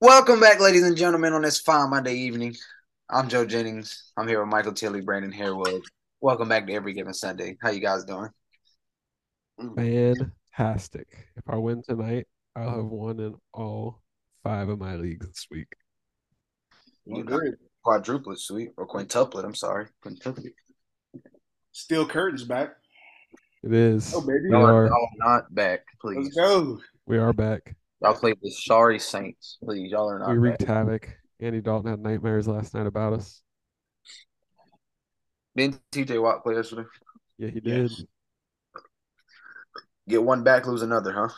Welcome back, ladies and gentlemen, on this fine Monday evening. I'm Joe Jennings. I'm here with Michael Tilly, Brandon Hairwood. Welcome back to Every Given Sunday. How you guys doing? Fantastic. If I win tonight, I'll have won in all five of my leagues this week. You agree. Quadruplet sweep, or quintuplet, I'm sorry. Quintuplet. Steel curtains back. It is. Oh, baby. Y'all not back, please. Let's go. We are back. Y'all played the sorry Saints, please. Y'all are not back. We wreaked havoc. Andy Dalton had nightmares last night about us. Didn't TJ Watt play yesterday? Yeah, he did. Yes. Get one back, lose another, huh?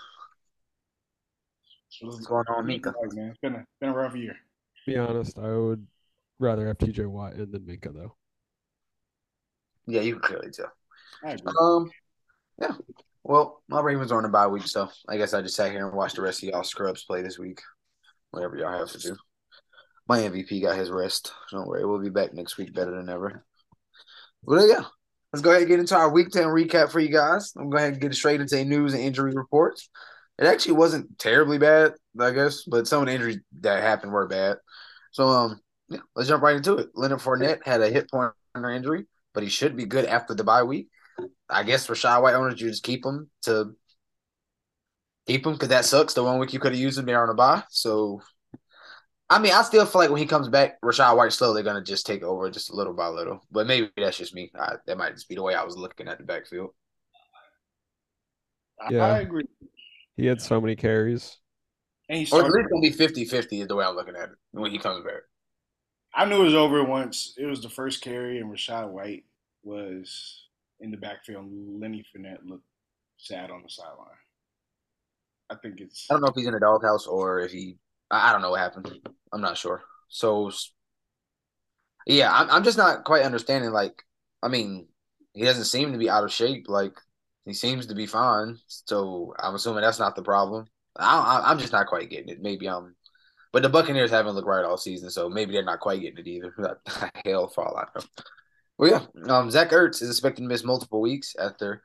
What's going on, Minka? It's been a rough year. To be honest, I would rather have TJ Watt in than Minka, though. Yeah, you can clearly tell. I agree. Yeah. Well, my Ravens are on a bye week, so I guess I just sat here and watched the rest of y'all scrubs play this week. Whatever y'all have to do. My MVP got his rest. Don't worry, we'll be back next week better than ever. Well, yeah. Let's go ahead and get into our Week 10 recap for you guys. I'm going to go ahead and get straight into a news and injury reports. It actually wasn't terribly bad, I guess, but some of the injuries that happened were bad. So, yeah, let's jump right into it. Leonard Fournette had a hip pointer injury, but he should be good after the bye week. I guess Rachaad White owners, you just keep him because that sucks. The one week you could have used him there on a bye. So, I mean, I still feel like when he comes back, Rachaad White's slowly going to just take over just little by little. But maybe that's just me. That might just be the way I was looking at the backfield. Yeah. I agree. He had so many carries. And he's or at least going to be 50-50 is the way I'm looking at it when he comes back. I knew it was over once. It was the first carry, and Rachaad White was in the backfield. Lenny Fournette looked sad on the sideline. I don't know if he's in a doghouse or if he – I don't know what happened. I'm not sure. So, yeah, I'm just not quite understanding. Like, I mean, he doesn't seem to be out of shape. Like, he seems to be fine. So, I'm assuming that's not the problem. I'm just not quite getting it. Maybe I'm – But the Buccaneers haven't looked right all season, so maybe they're not quite getting it either. Hell, for all I know. Well, yeah, Zach Ertz is expected to miss multiple weeks after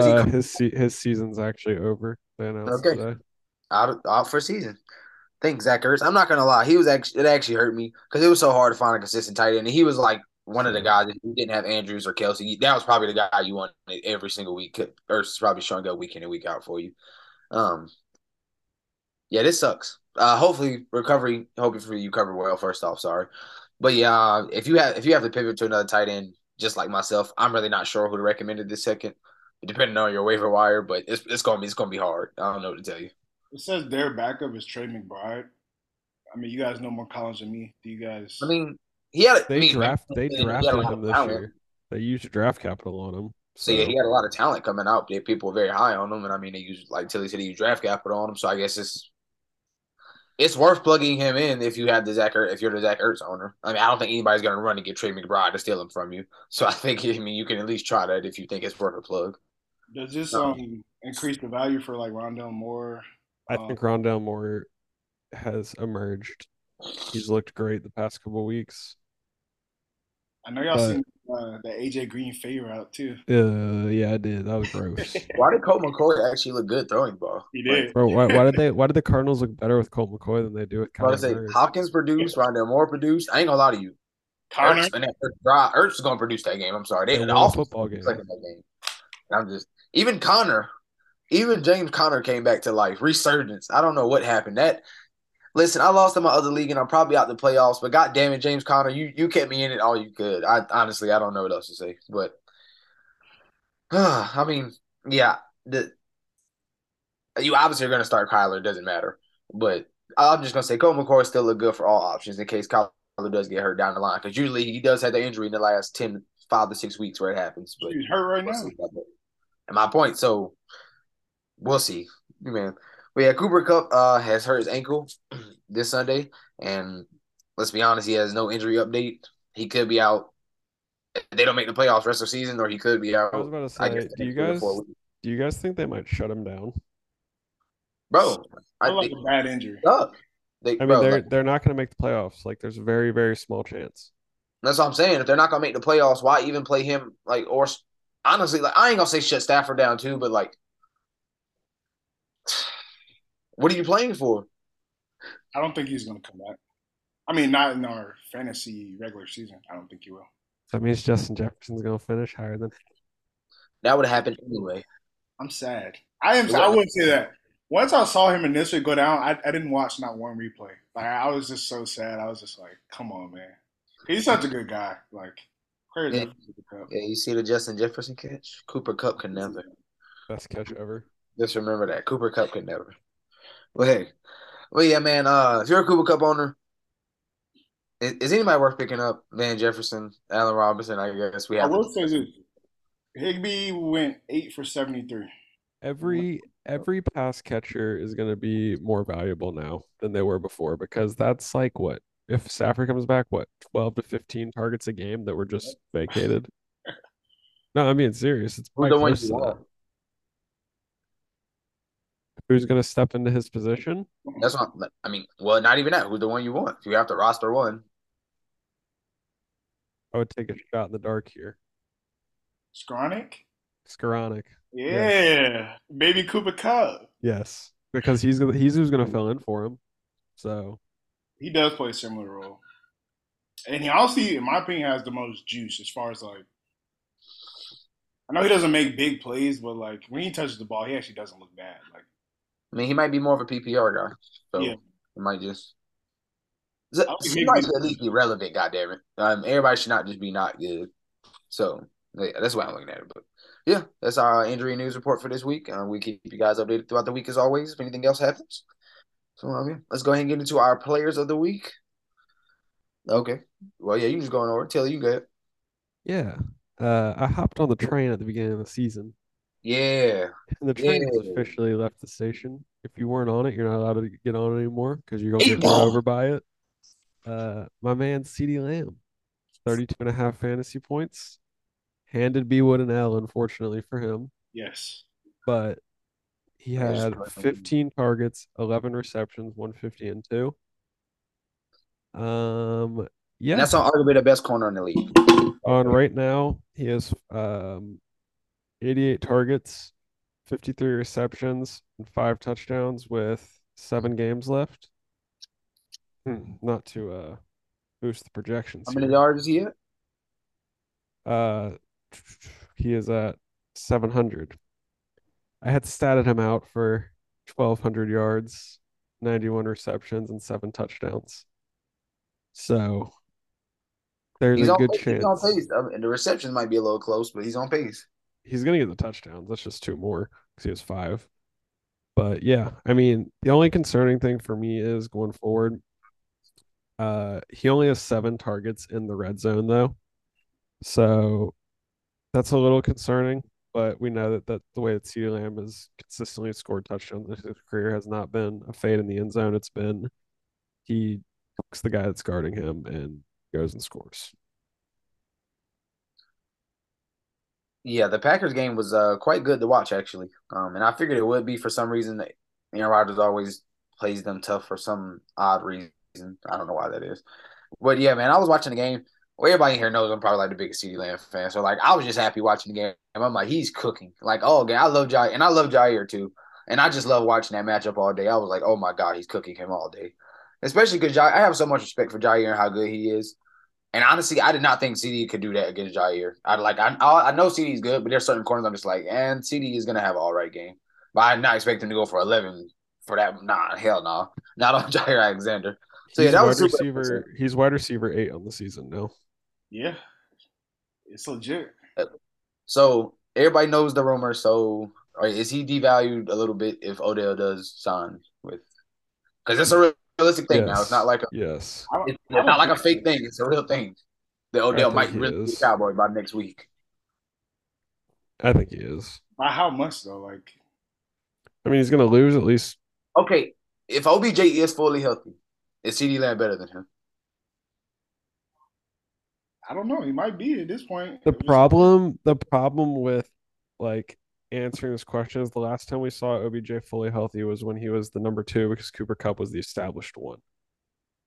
his season's actually over. Okay, out for season. Thanks, Zach Ertz. I'm not gonna lie, it actually hurt me because it was so hard to find a consistent tight end, and he was like one of the guys that didn't have Andrews or Kelsey. That was probably the guy you wanted every single week. Ertz is probably showing up week in and week out for you. Yeah, this sucks. Hopefully recovery. Hopefully you cover well. First off, sorry, but yeah, if you have to pivot to another tight end, just like myself, I'm really not sure who to recommend at this second, depending on your waiver wire. But it's gonna be hard. I don't know what to tell you. It says their backup is Trey McBride. I mean, you guys know more college than me. Do you guys? I mean, they drafted him this year. They used draft capital on him. So, yeah, he had a lot of talent coming out. People were very high on him, and I mean, they used like Tilly said, he used draft capital on him. So I guess it's worth plugging him in if you have if you're the Zach Ertz owner. I mean, I don't think anybody's going to run and get Trey McBride to steal him from you. So I think, I mean, you can at least try that if you think it's worth a plug. Does this increase the value for like Rondale Moore? I think Rondale Moore has emerged. He's looked great the past couple of weeks. I know y'all seen the AJ Green fade route too. Yeah, I did. That was gross. Why did Colt McCoy actually look good throwing the ball? He did. Like, bro, why did the Cardinals look better with Colt McCoy than they do with Kyler? I was gonna say Hopkins produced, Rondale Moore produced. I ain't gonna lie to you. Connor and that Ertz is gonna produce that game. I'm sorry, they had an awful football game. Even James Conner came back to life. Resurgence. I don't know what happened. Listen, I lost in my other league, and I'm probably out the playoffs. But God damn it, James Conner, you kept me in it all you could. Honestly, I don't know what else to say. But I mean, yeah, you obviously are going to start Kyler. It doesn't matter. But I'm just going to say, Colt McCoy still look good for all options in case Kyler does get hurt down the line, because usually he does have the injury in the last 5 to 6 weeks where it happens. But he's hurt right now. And my point, so we'll see, man. But yeah, Cooper Kupp has hurt his ankle this Sunday, and let's be honest, he has no injury update. He could be out. They don't make the playoffs rest of the season, or he could be out. I was about to say, do you guys think they might shut him down? Bro, I think a bad injury. They're not going to make the playoffs. Like, there's a very, very small chance. That's what I'm saying. If they're not going to make the playoffs, why even play him? Like, or honestly, like, I ain't going to say shut Stafford down too, but like, what are you playing for? I don't think he's going to come back. I mean, not in our fantasy regular season. I don't think he will. That means Justin Jefferson's going to finish higher than him. That would happen anyway. I'm sad. I wouldn't say that. Once I saw him initially go down, I didn't watch not one replay. Like, I was just so sad. I was just like, come on, man. He's such a good guy. Like, crazy. Yeah, you see the Justin Jefferson catch? Cooper Kupp could never. Best catch ever. Just remember that. Cooper Kupp could never. Well, hey. Well, yeah, man, if you're a Cooper Kupp owner, is anybody worth picking up? Van Jefferson, Allen Robinson, I guess we have. I will say this. Higbee went 8 for 73. Every pass catcher is going to be more valuable now than they were before, because that's like what? If Stafford comes back, what, 12 to 15 targets a game that were just vacated? No, I mean, serious. It's quite close to that. Who's going to step into his position? That's not, I mean, well, not even that. Who's the one you want? You have to roster one. I would take a shot in the dark here. Skoranek. Yeah. Yes. Baby Cooper Kupp. Yes, because he's who's going to fill in for him. So he does play a similar role. And he also, in my opinion, has the most juice as far as, like, I know he doesn't make big plays, but, like, when he touches the ball, he actually doesn't look bad. Like, I mean, he might be more of a PPR guy. So yeah. He might just – he might at least be relevant, goddammit. Everybody should not just be not good. So, yeah, that's why I'm looking at it. But, yeah, that's our injury news report for this week. We keep you guys updated throughout the week as always if anything else happens. So, let's go ahead and get into our players of the week. Okay. Well, yeah, you just going over. Tilly, you go ahead. Yeah. I hopped on the train at the beginning of the season. Yeah. And the train has officially left the station. If you weren't on it, you're not allowed to get on it anymore because you're going to get run over by it. My man, CeeDee Lamb, 32.5 fantasy points. Handed B Wood an L, unfortunately for him. Yes. But he had 15 targets, 11 receptions, 150 and 2. Yeah. And that's arguably the best corner in the league. On right now, he has 88 targets, 53 receptions, and 5 touchdowns with 7 games left. Not to boost the projections. How many yards is he at? He is at 700. I had statted him out for 1,200 yards, 91 receptions, and 7 touchdowns. So there's a good chance. He's on pace. I mean, the receptions might be a little close, but he's on pace. He's going to get the touchdowns. That's just 2 more because he has 5. But, yeah, I mean, the only concerning thing for me is going forward, he only has 7 targets in the red zone, though. So that's a little concerning, but we know that the way that CeeDee Lamb has consistently scored touchdowns in his career has not been a fade in the end zone. It's been he hooks the guy that's guarding him and goes and scores. Yeah, the Packers game was quite good to watch, actually. And I figured it would be for some reason. Aaron Rodgers always plays them tough for some odd reason. I don't know why that is. But, yeah, man, I was watching the game. Well, everybody here knows I'm probably like the biggest CeeDee Lamb fan. So, like, I was just happy watching the game. I'm like, he's cooking. Like, oh, okay, I love Jaire. And I love Jaire, too. And I just love watching that matchup all day. I was like, oh, my God, he's cooking him all day. Especially because I have so much respect for Jaire and how good he is. And, honestly, I did not think CeeDee could do that against Jaire. I know CeeDee's good, but there's certain corners I'm just like, and CeeDee is going to have an all right game. But I'm not expecting to go for 11 for that. Nah, hell no. Nah. Not on Jaire Alexander. So, yeah, that was super impressive. He's wide receiver 8 on the season now. Yeah, it's legit. So everybody knows the rumor. So is he devalued a little bit if Odell does sign with? Because it's a realistic thing now. It's not like a It's not like a fake thing. It's a real thing that Odell might really be a Cowboy by next week. I think he is. By how much though? Like, I mean, he's going to lose at least. Okay, if OBJ is fully healthy, is CeeDee Lamb better than him? I don't know. He might be at this point. The problem with, like, answering this question is the last time we saw OBJ fully healthy was when he was the number 2 because Cooper Kupp was the established 1.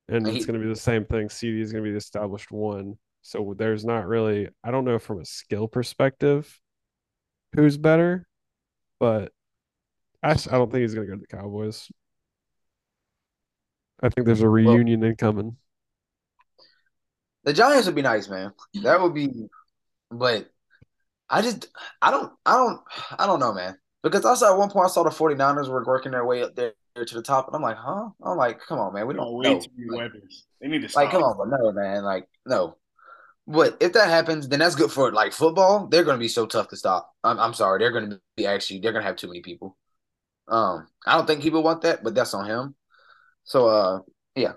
And it's going to be the same thing. CeeDee is going to be the established 1. So there's not really, I don't know from a skill perspective who's better, but I don't think he's going to go to the Cowboys. I think there's a reunion incoming. The Giants would be nice, man. That would be, but I don't know, man. Because also at one point I saw the 49ers were working their way up there to the top, and I'm like, huh? I'm like, come on, man. We don't need to be weapons. They need to stop. Like, come on, but no, man. Like, no. But if that happens, then that's good for like football. They're going to be so tough to stop. I'm sorry. They're going to be they're going to have too many people. I don't think he would want that, but that's on him. So, yeah.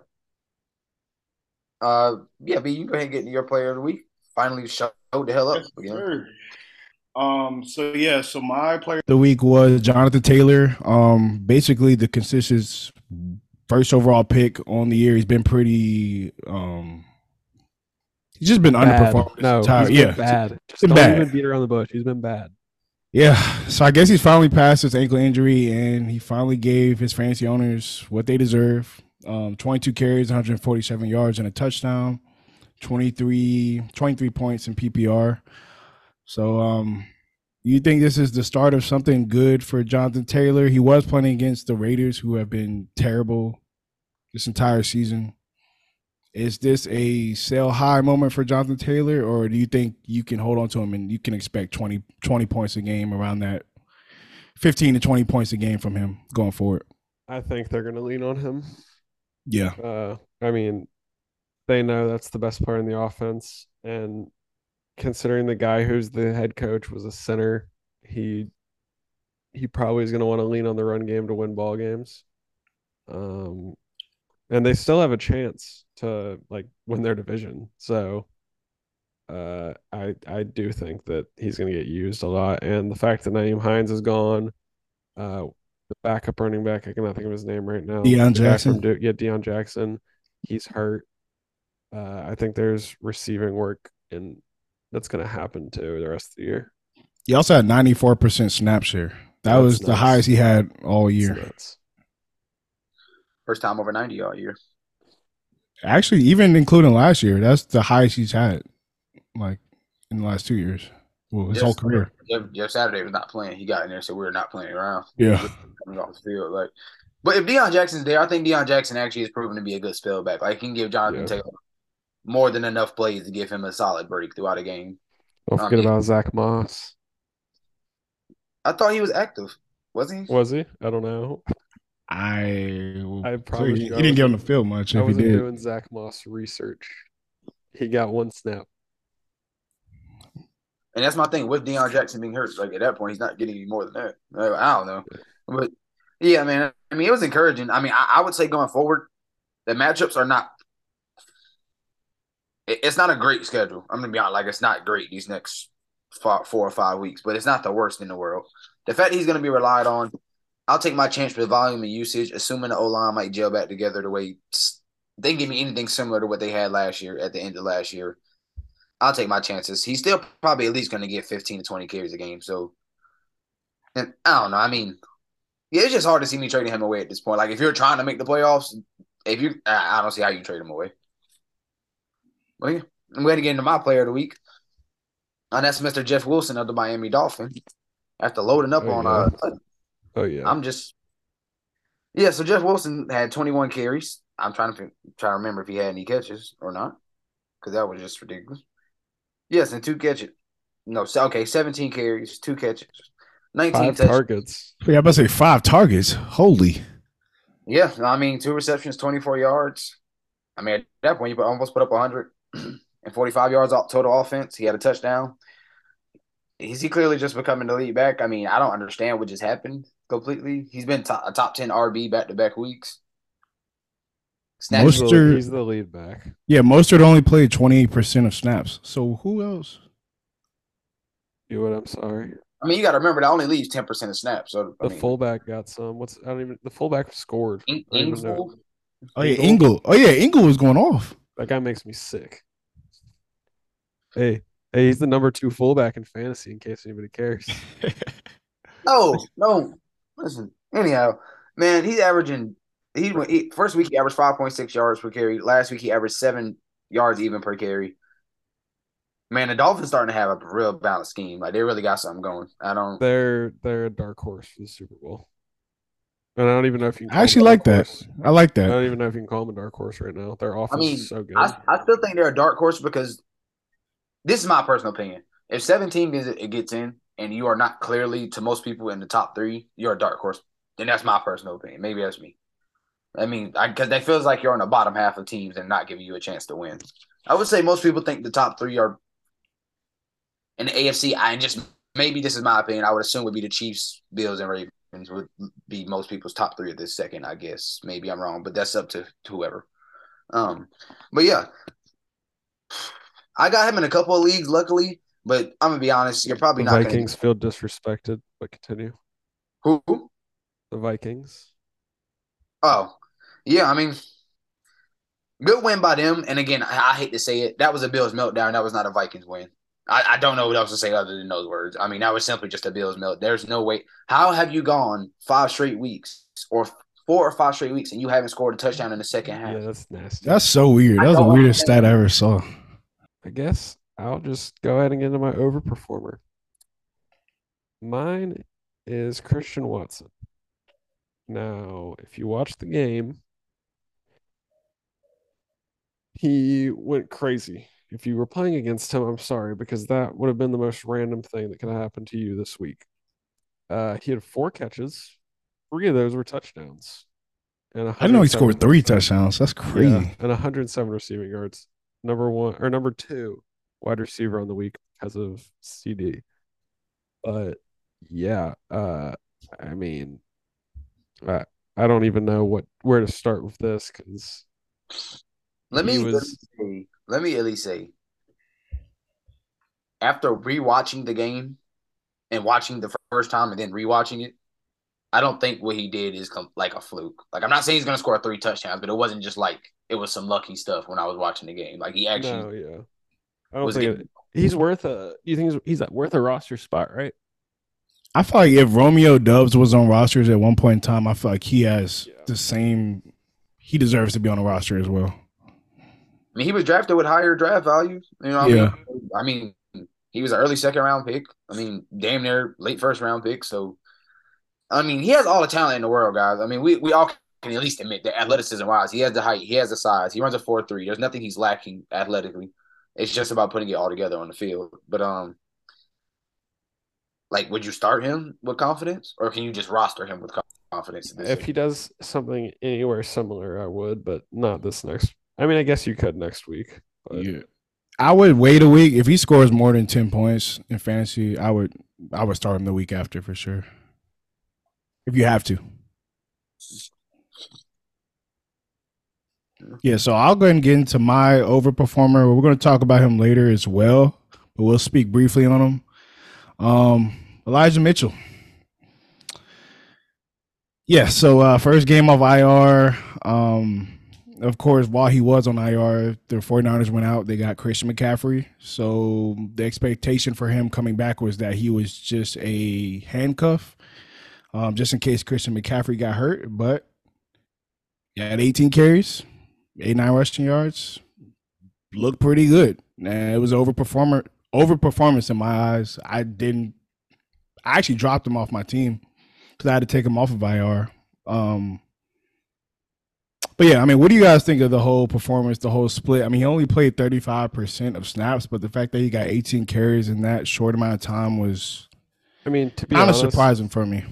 B, you go ahead and get your player of the week. Finally showed the hell up again. Sure. So my player of the week was Jonathan Taylor. Basically the consistent first overall pick on the year. He's been pretty he's just been underperformed this entire year. Don't even beat around the bush. He's been bad. Yeah, so I guess he's finally passed his ankle injury, and he finally gave his fantasy owners what they deserve. 22 carries, 147 yards, and a touchdown, 23 points in PPR. So you think this is the start of something good for Jonathan Taylor? He was playing against the Raiders, who have been terrible this entire season. Is this a sell high moment for Jonathan Taylor, or do you think you can hold on to him and you can expect 20 points a game, around that 15 to 20 points a game from him going forward? I think they're going to lean on him. Yeah. They know that's the best part in the offense, and considering the guy who's the head coach was a center, he probably is going to want to lean on the run game to win ball games. And they still have a chance to win their division. So I do think that he's going to get used a lot. And the fact that Nyheim Hines is gone, the backup running back, I cannot think of his name right now. Deon Jackson. Deon Jackson. He's hurt. I think there's receiving work, and that's going to happen too the rest of the year. He also had 94% snap share. That's was nuts. The highest he had all year. First time over 90 all year. Actually, even including last year, that's the highest he's had, in the last 2 years. Well, his whole career. Jeff Saturday was not playing. He got in there, so we were not playing around. Yeah. Coming off the field, But if Deon Jackson's there, I think Deon Jackson actually is proven to be a good spellback. He can give Jonathan Taylor more than enough plays to give him a solid break throughout the game. Don't forget about Zach Moss. I thought he was active. Wasn't he? Was he? I don't know. I probably he didn't get on the field much. I was doing Zach Moss research. He got one snap, and that's my thing with Deon Jackson being hurt. At that point, he's not getting any more than that. I don't know, but yeah, man. I mean, it was encouraging. I mean, I would say going forward, the matchups are not. It's not a great schedule. I'm gonna be honest. It's not great these next 4 or 5 weeks, but it's not the worst in the world. The fact he's gonna be relied on. I'll take my chance for the volume and usage, assuming the O-line might gel back together the way they give me anything similar to what they had last year at the end of last year. I'll take my chances. He's still probably at least going to get 15 to 20 carries a game. So, and I don't know. I mean, yeah, it's just hard to see me trading him away at this point. If you're trying to make the playoffs, I don't see how you trade him away. Well, yeah. I'm going to get into my player of the week. And that's Mr. Jeff Wilson of the Miami Dolphins. After loading up Oh, yeah. So Jeff Wilson had 21 carries. I'm trying to remember if he had any catches or not, because that was just ridiculous. Yes, and 17 carries, 2 catches, 19 targets. Yeah, I'm about to say 5 targets. Holy. Yeah, 2 receptions, 24 yards. At that point, you almost put up 145 yards total offense. He had a touchdown. Is he clearly just becoming the lead back? I don't understand what just happened completely. He's been a top 10 RB back-to-back weeks. Mostert, he's the lead back. Yeah, Mostert only played 28% of snaps. So who else? You know what? I'm sorry. You got to remember that only leaves 10% of snaps. So the fullback got some. The fullback scored. Ingle. Oh yeah, Ingle. Oh yeah, Ingle was going off. That guy makes me sick. Hey, he's the number 2 fullback in fantasy, in case anybody cares. No. Listen, anyhow, man, he's averaging – first week he averaged 5.6 yards per carry. Last week he averaged 7 yards even per carry. Man, the Dolphins starting to have a real balanced scheme. Like, they really got something going. They're a dark horse for the Super Bowl. And I don't even know if you can. I actually like that. I like that. I don't even know if you can call them a dark horse right now. Their offense is so good. I still think they're a dark horse because this is my personal opinion. If 17 gets in and you are not clearly, to most people, in the top three, you're a dark horse. Then that's my personal opinion. Maybe that's me. I mean, because that feels like you're on the bottom half of teams and not giving you a chance to win. I would say most people think the top three are in the AFC. I just maybe this is my opinion. I would assume would be the Chiefs, Bills, and Ravens. Would be most people's top three at this second, I guess. Maybe I'm wrong, but that's up to whoever. But yeah, I got him in a couple of leagues, luckily. But I'm gonna be honest, you're probably not. The Vikings feel disrespected, but continue. Who? The Vikings. Oh, yeah. I mean, good win by them. And again, I hate to say it, that was a Bills meltdown. That was not a Vikings win. I don't know what else to say other than those words. I mean, that was simply just a Bills melt. There's no way. How have you gone 5 straight weeks or 4 or 5 straight weeks and you haven't scored a touchdown in the second half? Yeah, that's nasty. That's so weird. That was the weirdest stat I ever saw. I guess I'll just go ahead and get into my overperformer. Mine is Christian Watson. Now, if you watch the game, he went crazy. If you were playing against him, I'm sorry, because that would have been the most random thing that could have happened to you this week. He had 4 catches. 3 of those were touchdowns. And I didn't know he scored 3 touchdowns. That's crazy. Yeah, and 107 receiving yards. Number 2 wide receiver on the week because of CeeDee. But, yeah, I mean, I don't even know where to start with this because let me at least say, after rewatching the game and watching the first time and then rewatching it, I don't think what he did is like a fluke. Like, I'm not saying he's going to score 3 touchdowns, but it wasn't just like it was some lucky stuff when I was watching the game. Like, he actually I don't think he's worth a – you think he's worth a roster spot, right? I feel like if Romeo Doubs was on rosters at one point in time, I feel like he has the same – he deserves to be on a roster as well. I mean, he was drafted with higher draft values. You know what I mean? I mean, he was an early second-round pick. I mean, damn near late first-round pick. So, I mean, he has all the talent in the world, guys. I mean, we all can at least admit that athleticism-wise, he has the height, he has the size, he runs a 4.3. There's nothing he's lacking athletically. It's just about putting it all together on the field. But, like, would you start him with confidence, or can you just roster him with confidence? If he does something anywhere similar, I would, but not this next. I mean, I guess you could next week. But. Yeah, I would wait a week. If he scores more than 10 points in fantasy, I would start him the week after for sure. If you have to. Yeah, so I'll go ahead and get into my overperformer. We're going to talk about him later as well, but we'll speak briefly on him. Elijah Mitchell. Yeah, so first game of IR. Of course, while he was on IR, the 49ers went out. They got Christian McCaffrey. So the expectation for him coming back was that he was just a handcuff, just in case Christian McCaffrey got hurt. But he had 18 carries, 89 rushing yards, looked pretty good. And it was overperformance in my eyes. I actually dropped him off my team because I had to take him off of IR. But, yeah, I mean, what do you guys think of the whole performance, the whole split? I mean, he only played 35% of snaps, but the fact that he got 18 carries in that short amount of time was to be honest, surprising for me.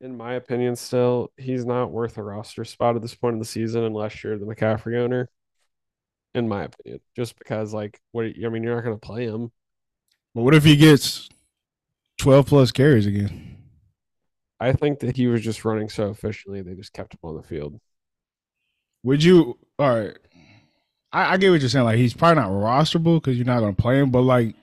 In my opinion, still, he's not worth a roster spot at this point in the season unless you're the McCaffrey owner, in my opinion, just because, like, you're not going to play him. But what if he gets 12-plus carries again? I think that he was just running so efficiently they just kept him on the field. All right. I get what you're saying. Like, he's probably not rosterable because you're not going to play him. But, like,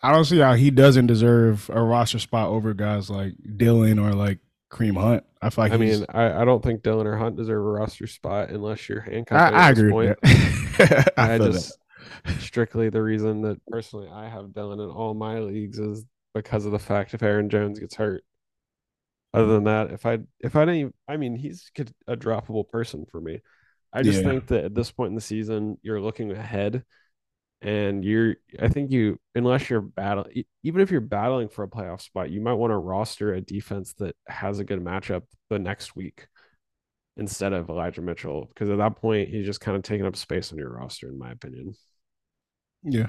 I don't see how he doesn't deserve a roster spot over guys like Dylan or, like, Kareem Hunt. I feel like I don't think Dylan or Hunt deserve a roster spot unless you're handcuffed. I agree with that. Strictly the reason that personally I have Dylan in all my leagues is because of the fact if Aaron Jones gets hurt. Other than that, if I didn't even, I mean, he's a droppable person for me. I just think that at this point in the season, you're looking ahead And unless you're battling, even if you're battling for a playoff spot, you might want to roster a defense that has a good matchup the next week instead of Elijah Mitchell, because at that point he's just kind of taking up space on your roster, in my opinion. Yeah.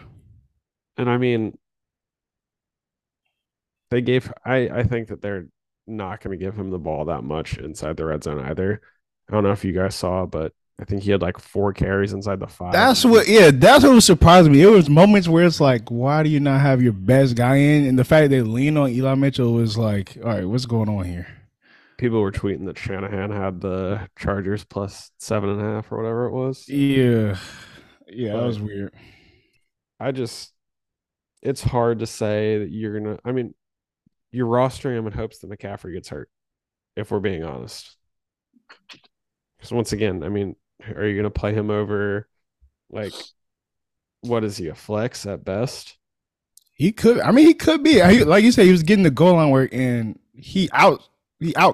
And I mean, I think that they're not going to give him the ball that much inside the red zone either. I don't know if you guys saw, but I think he had like 4 carries inside the 5. That's what surprised me. It was moments where it's like, why do you not have your best guy in? And the fact that they lean on Eli Mitchell was like, all right, what's going on here? People were tweeting that Shanahan had the Chargers plus 7.5 or whatever it was. Yeah. Yeah, but that was weird. It's hard to say that you're going to, I mean, you're rostering him in hopes that McCaffrey gets hurt, if we're being honest. Because once again, I mean, are you going to play him over, like, what is he, a flex at best? He could. I mean, he could be. Like you said, he was getting the goal line work, and he out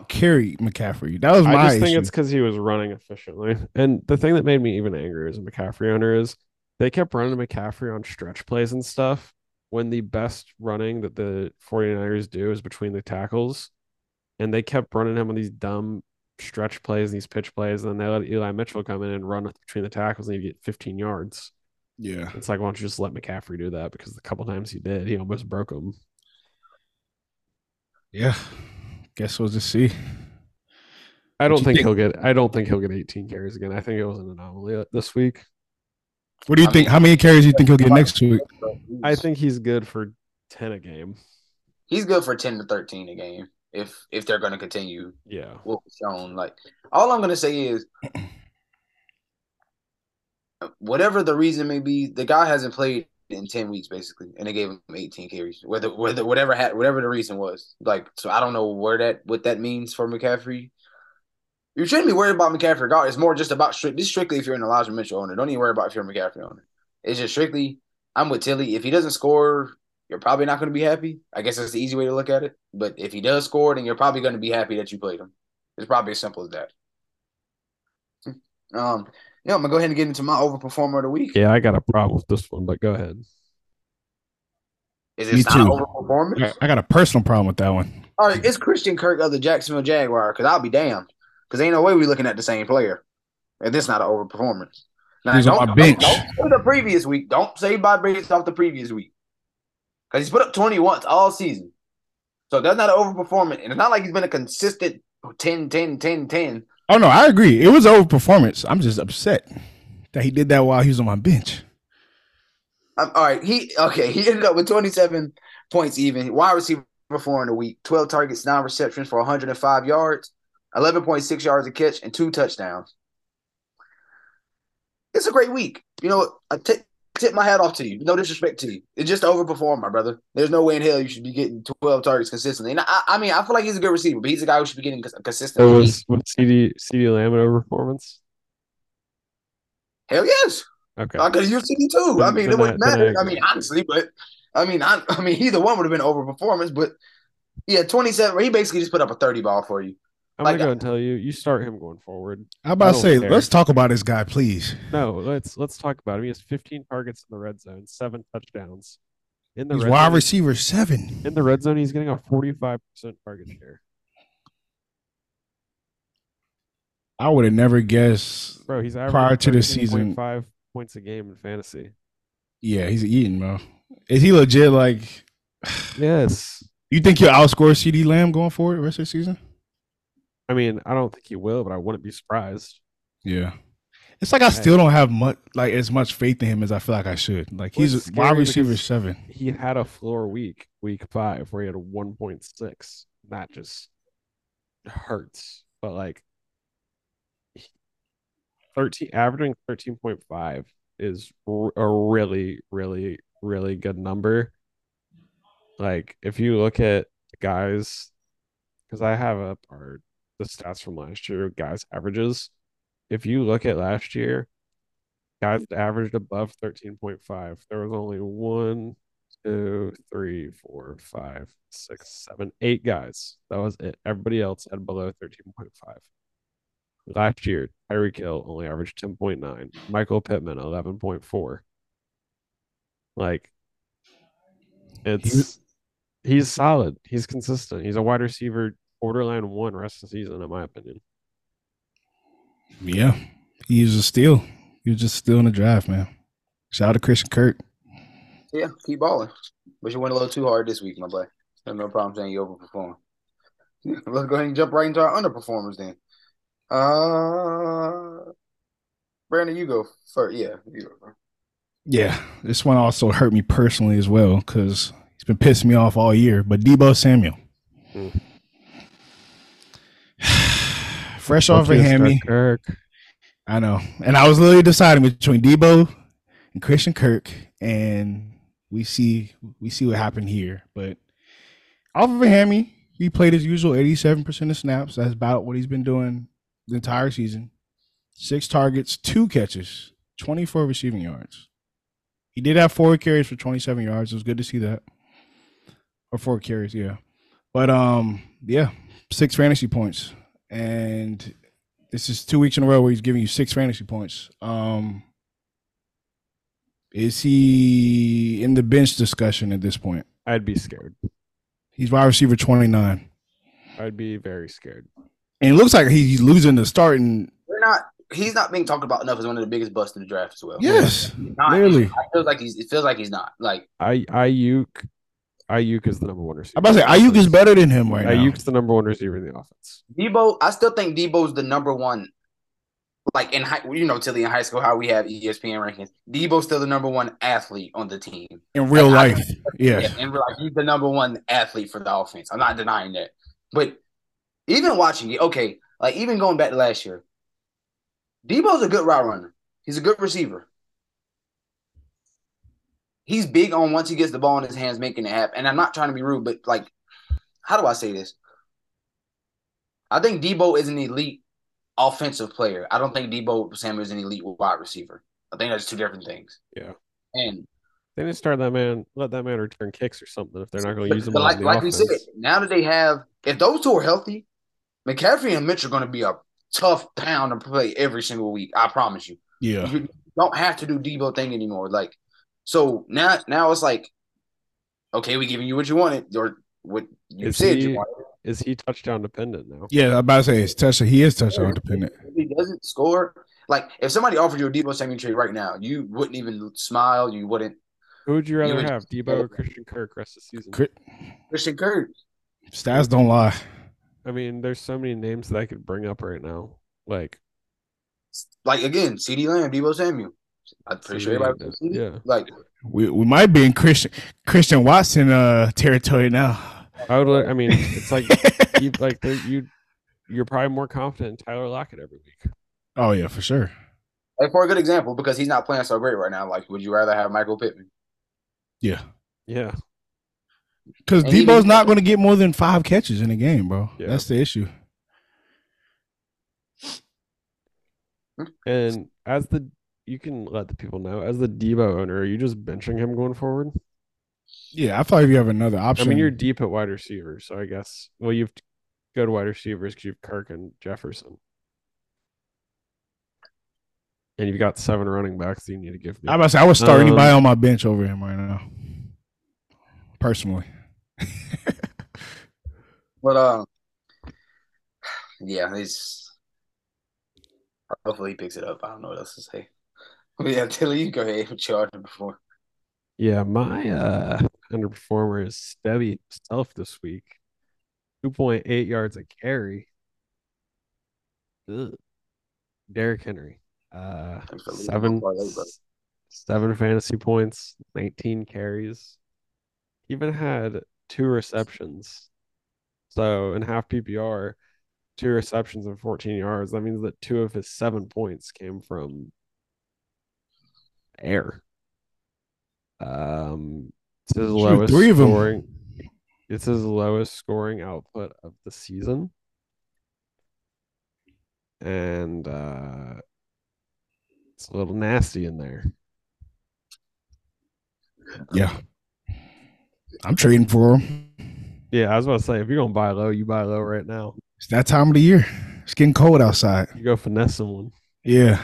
carried McCaffrey. That was my issue. I just think it's because he was running efficiently. And the thing that made me even angrier as a McCaffrey owner is they kept running McCaffrey on stretch plays and stuff when the best running that the 49ers do is between the tackles. And they kept running him on these dumb stretch plays and these pitch plays, and then they let Eli Mitchell come in and run between the tackles and he'd get 15 yards. Yeah. It's like, why don't you just let McCaffrey do that? Because the couple times he did, he almost broke him. Yeah. Guess we'll just see. I don't think he'll get 18 carries again. I think it was an anomaly this week. What do you think? How many carries do you think he'll get next week? I think he's good for 10 a game. He's good for 10 to 13 a game. If they're going to continue, yeah, what was shown. Like, all I'm going to say is, whatever the reason may be, the guy hasn't played in 10 weeks basically, and they gave him 18 carries. Whatever the reason was, like, so I don't know what that means for McCaffrey. You shouldn't be worried about McCaffrey. God, it's more just about strictly if you're an Elijah Mitchell owner. Don't even worry about if you're a McCaffrey owner. It's just strictly. I'm with Tilly. If he doesn't score, you're probably not going to be happy. I guess that's the easy way to look at it. But if he does score, then you're probably going to be happy that you played him. It's probably as simple as that. I'm going to go ahead and get into my overperformer of the week. Yeah, I got a problem with this one, but go ahead. Is it not overperformance? I got a personal problem with that one. All right, it's Christian Kirk of the Jacksonville Jaguars, because I'll be damned. Because ain't no way we're looking at the same player. And this is not an overperformance. Now, he's on my bench. Don't say the previous week. Don't say by based off the previous week. Because he's put up 20 once all season. So that's not an overperformance. And it's not like he's been a consistent 10, 10, 10, 10. Oh, no, I agree. It was overperformance. I'm just upset that he did that while he was on my bench. All right. He ended up with 27 points even. Wide receiver 4 in the week. 12 targets, 9 receptions for 105 yards, 11.6 yards a catch, and 2 touchdowns. It's a great week. You know, tip my hat off to you. No disrespect to you. It's just overperformed, my brother. There's no way in hell you should be getting 12 targets consistently. And I mean, I feel like he's a good receiver, but he's a guy who should be getting consistently. So was CeeDee Lamb an overperformance? Hell yes. Okay. I could have used CeeDee too. I mean, it wouldn't matter. I mean, honestly, but I mean, either one would have been overperformance, but yeah, 27. He basically just put up a 30 ball for you. I'm going to tell you, you start him going forward. I'm about to say, let's talk about this guy, please. No, let's talk about him. He has 15 targets in the red zone, 7 touchdowns. He's wide receiver 7. In the red zone, he's getting a 45% target share. I would have never guessed. Bro, he's averaging prior to the season 5 points a game in fantasy. Yeah, he's eating, bro. Is he legit? Like, yes. You think he'll outscore CeeDee Lamb going forward the rest of the season? I mean, I don't think he will, but I wouldn't be surprised. Yeah. It's like I still don't have much, like, as much faith in him as I feel like I should. Like, he's wide receiver 7. He had a floor week 5, where he had a 1.6. That just hurts. But, like, averaging 13.5 is a really, really, really good number. Like, if you look at guys, because I have up the stats from last year, guys' averages. If you look at last year, guys averaged above 13.5. There was only 8 guys. That was it. Everybody else had below 13.5. Last year, Tyreek Hill only averaged 10.9. Michael Pittman, 11.4. Like, he's solid. He's consistent. He's a wide receiver, borderline one rest of the season, in my opinion. Yeah, he's a steal. He was just stealing the drive, man. Shout out to Christian Kirk. Yeah, keep balling. But you went a little too hard this week, my boy. I have no problem saying you overperformed. Let's go ahead and jump right into our underperformers then. Brandon, you go first. Yeah, you go first. Yeah, this one also hurt me personally as well because he's been pissing me off all year. But Deebo Samuel, fresh off a hammy. I know, and I was literally deciding between Deebo and Christian Kirk, and we see what happened here. But off of a hammy, he played his usual 87% of snaps. That's about what he's been doing the entire season. 6 targets, 2 catches, 24 receiving yards. He did have 4 carries for 27 yards. It was good to see that. Or 4 carries, yeah. But, yeah, 6 fantasy points. And this is 2 weeks in a row where he's giving you 6 fantasy points. Is he in the bench discussion at this point? I'd be scared. He's wide receiver 29. I'd be very scared. And it looks like he's losing the starting. He's not being talked about enough as one of the biggest busts in the draft as well. Yes, really. It feels like he's not. Like Aiyuk is the number one receiver. I'm about to say Aiyuk is better than him right now. Aiyuk's the number one receiver in the offense. Deebo, I still think Deebo's the number one. Like in high, you know, Tilly in high school, how we have ESPN rankings. Deebo's still the number one athlete on the team in real life. Yeah, in real life, he's the number one athlete for the offense. I'm not denying that. But even watching it, okay, like even going back to last year, Deebo's a good route runner. He's a good receiver. He's big on once he gets the ball in his hands, making it happen. And I'm not trying to be rude, but like, how do I say this? I think Deebo is an elite offensive player. I don't think Deebo Samuel is an elite wide receiver. I think that's two different things. Yeah. And they didn't start that man, let that man return kicks or something if they're not going to use him. But like we said, now that they have, if those two are healthy, McCaffrey and Mitchell are going to be a tough pound to play every single week. I promise you. Yeah. You don't have to do Deebo thing anymore. Like, so now it's like, okay, we're giving you what you wanted or what you said you wanted. Is he touchdown dependent now? Yeah, I'm about to say he is touchdown dependent. If he doesn't score, like if somebody offered you a Deebo Samuel trade right now, you wouldn't even smile. You wouldn't. Who would you rather have, Deebo or Christian Kirk rest of the season? Christian Kirk. Stats don't lie. I mean, there's so many names that I could bring up right now. Like again, CeeDee Lamb, Deebo Samuel. I'm pretty sure everybody. Yeah. Like we might be in Christian Watson territory now. I mean, it's like you're probably more confident in Tyler Lockett every week. Oh yeah, for sure. And for a good example, because he's not playing so great right now. Like, would you rather have Michael Pittman? Yeah. Because Deebo's not going to get more than 5 catches in a game, bro. Yeah. That's the issue. And you can let the people know, as the Deebo owner, are you just benching him going forward? Yeah, I thought if you have another option. I mean, you're deep at wide receiver, so I guess. Well, you've good wide receivers because you've Kirk and Jefferson, and you've got 7 running backs. You need to give. I'm about to say I would start anybody on my bench over him right now, personally. But yeah, he's hopefully he picks it up. I don't know what else to say. But yeah, Tilly, you go ahead and charge him before. Yeah, my underperformer is Stevie himself this week. 2.8 yards a carry. Ugh. Derrick Henry. 7 fantasy points, 19 carries. Even had 2 receptions. So in half PPR, 2 receptions and 14 yards. That means that 2 of his 7 points came from air. It's his lowest scoring. It's his lowest scoring output of the season, and it's a little nasty in there. Yeah, I'm trading for him. Yeah, I was about to say if you're gonna buy low, you buy low right now. It's that time of the year. It's getting cold outside. You go finesse someone. Yeah,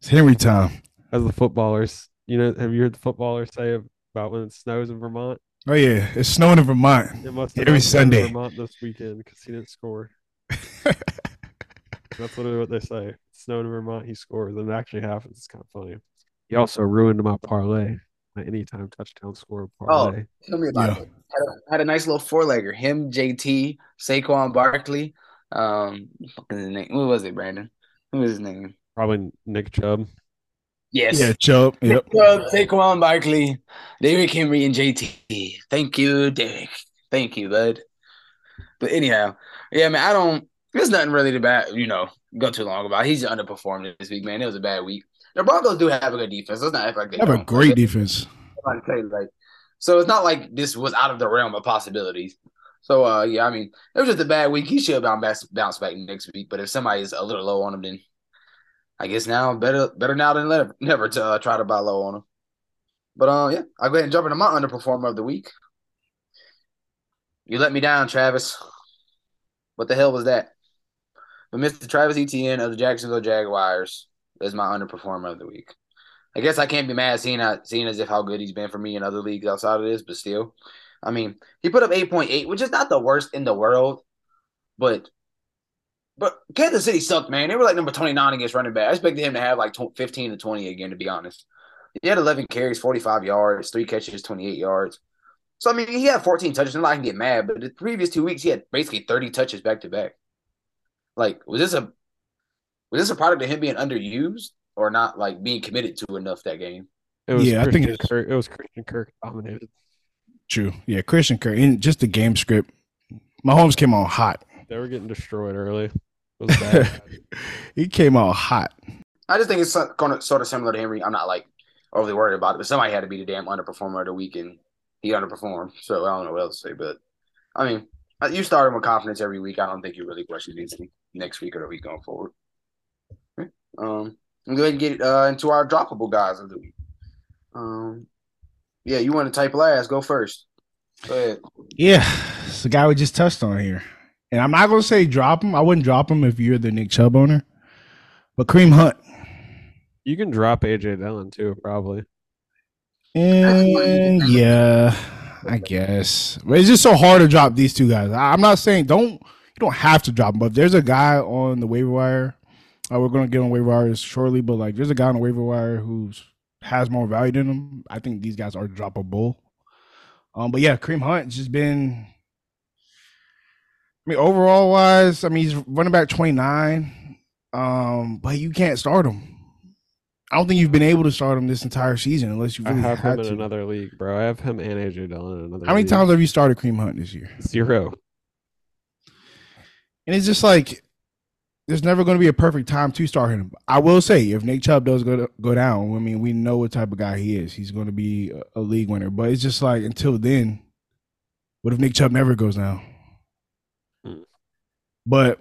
it's Henry time. As the footballers you know, have you heard the footballers say about when it snows in Vermont? Oh, yeah. It's snowing in Vermont. It must have every Sunday. In Vermont this weekend because he didn't score. That's literally what they say. It's snowing in Vermont, he scores. And it actually happens. It's kind of funny. He also ruined my parlay. My anytime touchdown score parlay. Oh, tell me about it. Had a nice little four-legger. Him, JT, Saquon Barkley. What was it, Brandon? Who was his name? Probably Nick Chubb. Yes. Yeah, Chubb. Yep. Chubb, Saquon Barkley, Derrick Henry, and JT. Thank you, Derrick. Thank you, bud. But anyhow, yeah, man, there's nothing really to go too long about. He's underperformed this week, man. It was a bad week. The Broncos do have a good defense. Let's not act like they have a great defense. So it's not like this was out of the realm of possibilities. So, yeah, I mean, it was just a bad week. He should bounce back next week. But if somebody's a little low on him, then I guess now better now than never to try to buy low on him. But, yeah, I'll go ahead and jump into my underperformer of the week. You let me down, Travis. What the hell was that? But Mr. Travis Etienne of the Jacksonville Jaguars is my underperformer of the week. I guess I can't be mad seeing as if how good he's been for me in other leagues outside of this, but still. I mean, he put up 8.8, which is not the worst in the world, but Kansas City sucked, man. They were like number 29 against running back. I expected him to have like 15 to 20 again, to be honest. He had 11 carries, 45 yards, 3 catches, 28 yards. So, I mean, he had 14 touches. And I can get mad, but the previous 2 weeks, he had basically 30 touches back-to-back. Like, was this a product of him being underused or not, like, being committed to enough that game? I think it was Christian Kirk dominated. True. Yeah, Christian Kirk. And just the game script, Mahomes came on hot. They were getting destroyed early. It was bad. He came out hot. I just think it's sort of similar to Henry. I'm not like overly worried about it, but somebody had to be the damn underperformer of the week, and he underperformed. So I don't know what else to say, but I mean, you start him with confidence every week. I don't think you really question anything next week or the week going forward. Okay. I'm going to get into our droppable guys of the week. Yeah, you want to type last? Go first. Go ahead. Yeah, it's the guy we just touched on here. And I'm not going to say drop him. I wouldn't drop him if you're the Nick Chubb owner. But Kareem Hunt. You can drop AJ Dillon too, probably. And yeah, I guess. But it's just so hard to drop these two guys. I'm not saying you don't have to drop them. But if there's a guy on the waiver wire, we're going to get on waiver wires shortly. But like, there's a guy on the waiver wire who has more value than him. I think these guys are droppable. But yeah, Kareem Hunt's just been. I mean, overall wise, I mean, he's running back 29, but you can't start him. I don't think you've been able to start him this entire season unless you really have him in another league, bro. I have him and AJ Dillon in another. How many times have you started Kareem Hunt this year? 0. And it's just like there's never going to be a perfect time to start him. I will say if Nick Chubb does go down, I mean, we know what type of guy he is. He's going to be a league winner. But it's just like until then, what if Nick Chubb never goes down? But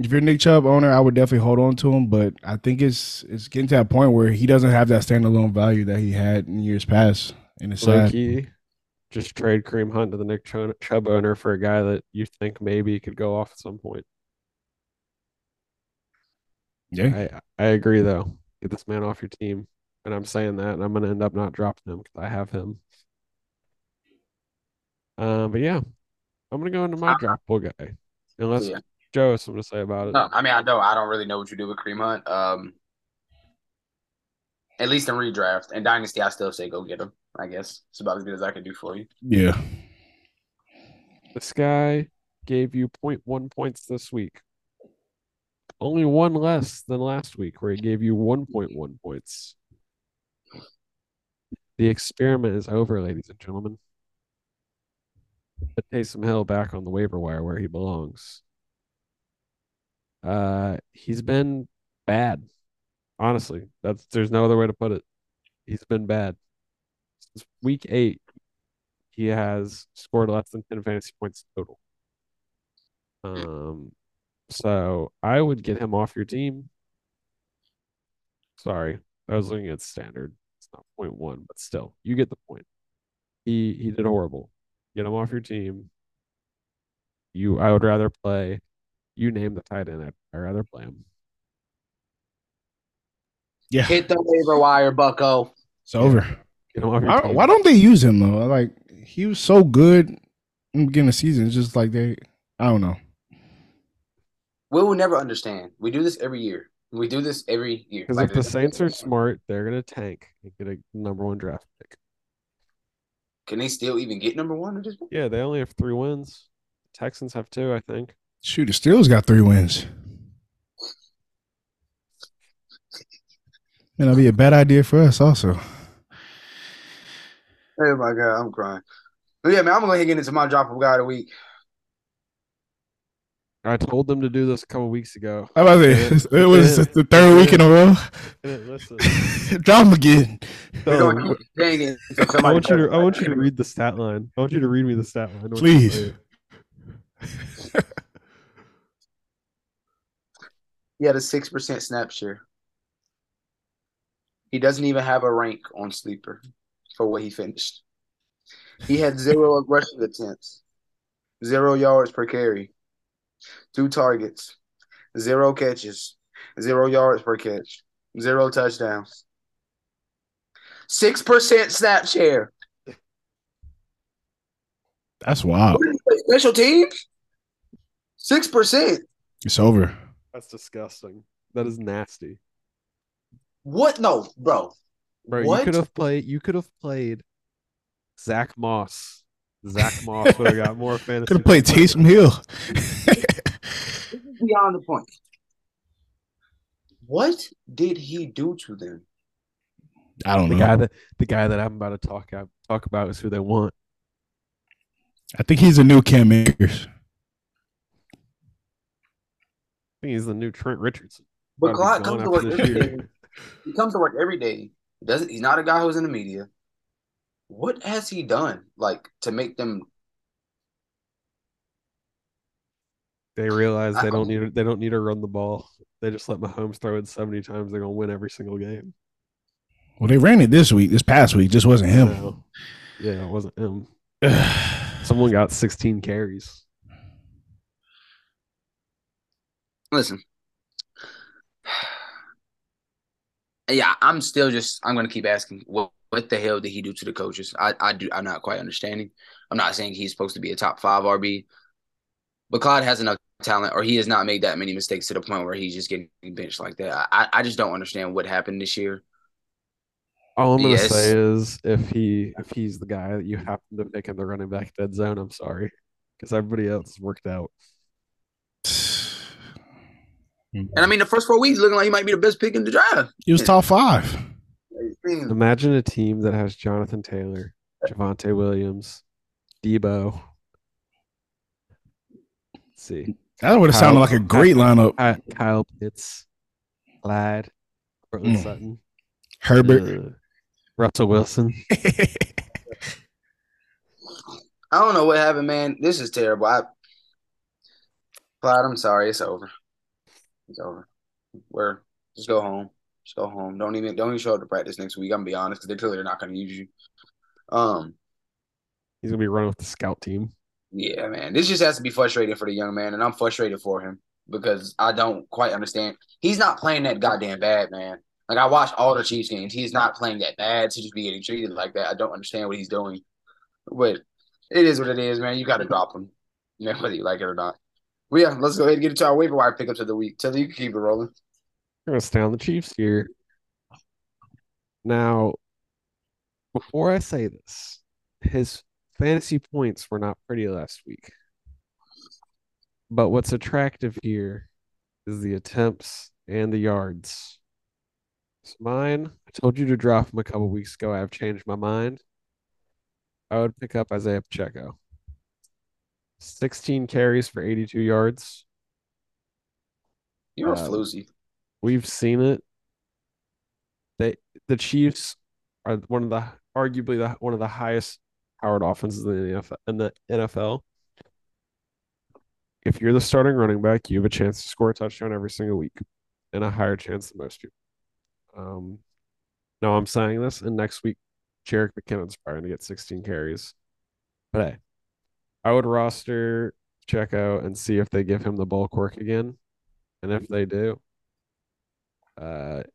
if you're a Nick Chubb owner, I would definitely hold on to him. But I think it's getting to that point where he doesn't have that standalone value that he had in years past. And it's like just trade Kareem Hunt to the Nick Chubb owner for a guy that you think maybe could go off at some point. Yeah, I agree though. Get this man off your team, and I'm saying that, and I'm going to end up not dropping him because I have him. But yeah, I'm going to go into my droppable guy. Unless Joe has something to say about it. No, I mean, I don't really know what you do with Kareem Hunt. At least in redraft. And Dynasty, I still say go get him, I guess. It's about as good as I can do for you. Yeah. This guy gave you 0.1 points this week. Only one less than last week where he gave you 1.1 points. The experiment is over, ladies and gentlemen. Put Taysom Hill back on the waiver wire where he belongs. He's been bad. Honestly, there's no other way to put it. He's been bad. Since week 8, he has scored less than 10 fantasy points total. So I would get him off your team. Sorry, I was looking at standard. It's not 0.1, but still, you get the point. He did horrible. Get him off your team. I would rather play. You name the tight end. I'd rather play him. Yeah. Hit the waiver wire, Bucko. It's over. You know, why don't they use him though? Like, he was so good in the beginning of the season. It's just like I don't know. We will never understand. We do this every year. We do this every year. Because if the Saints are smart, they're going to tank and get a number one draft pick. Can they still even get number one at this point? Yeah, they only have 3 wins. The Texans have 2, I think. Shoot, the Steelers got 3 wins. And that'll be a bad idea for us also. Oh, my God, I'm crying. But, yeah, man, I'm going to get into my drop of guy of the week. I told them to do this a couple weeks ago. How about this? It was the third week in a row. Listen. Drop them again. So, I want you to read the stat line. I want you to read me the stat line. Please. He had a 6% snap share. He doesn't even have a rank on Sleeper for what he finished. He had 0 aggressive attempts, 0 yards per carry, 2 targets, 0 catches, 0 yards per catch, 0 touchdowns. 6% snap share. That's wild. Special teams? 6%. It's over. That's disgusting. That is nasty. What? No, bro. Bro, what? You could have played Zach Moss. Zach Moss would have got more fantasy. Could have played Taysom Hill. This is beyond the point. What did he do to them? I don't know. The guy that I'm about to talk about is who they want. I think he's a new Cam Akers. I think he's the new Trent Richardson. But Clyde comes to work every day. He comes to work every day. He's not a guy who's in the media. What has he done, like, to make them? They realize they don't need to run the ball. They just let Mahomes throw it 70 times. They're gonna win every single game. Well, they ran it this week. This past week, just wasn't him. No. Yeah, it wasn't him. Someone got 16 carries. Listen. Yeah, I'm going to keep asking, what the hell did he do to the coaches? I'm not quite understanding. I'm not saying he's supposed to be a top 5 RB, but Clyde has enough talent, or he has not made that many mistakes to the point where he's just getting benched like that. I just don't understand what happened this year. All I'm going to say is if he's the guy that you happen to pick in the running back dead zone, I'm sorry, because everybody else worked out. And, I mean, the first 4 weeks looking like he might be the best pick in the draft. He was top 5. Imagine a team that has Jonathan Taylor, Javonte Williams, Deebo. Let's see. That would have sounded like a great lineup. Kyle Pitts, Clyde, Cortland Sutton. Herbert. Russell Wilson. I don't know what happened, man. This is terrible. Clyde, I'm sorry. It's over. It's over. Where? Just go home. Just go home. Don't even show up to practice next week. I'm gonna be honest, because they clearly are not gonna use you. He's gonna be running with the scout team. Yeah, man. This just has to be frustrating for the young man, and I'm frustrated for him because I don't quite understand. He's not playing that goddamn bad, man. Like, I watched all the Chiefs games. He's not playing that bad to just be getting treated like that. I don't understand what he's doing. But it is what it is, man. You gotta drop him. You know, whether you like it or not. Well, yeah, let's go ahead and get into our waiver wire pickups of the week. Tilly, you can keep it rolling. We're going to stay on the Chiefs here. Now, before I say this, his fantasy points were not pretty last week. But what's attractive here is the attempts and the yards. So mine, I told you to drop him a couple weeks ago. I've changed my mind. I would pick up Isaiah Pacheco. 16 carries for 82 yards. You're a floozy. We've seen it. The Chiefs are arguably one of the highest powered offenses in the NFL. If you're the starting running back, you have a chance to score a touchdown every single week, and a higher chance than most people. Now I'm saying this, and next week, Jerick McKinnon's probably going to get 16 carries. But hey, I would roster Pacheco and see if they give him the bulk work again. And if they do,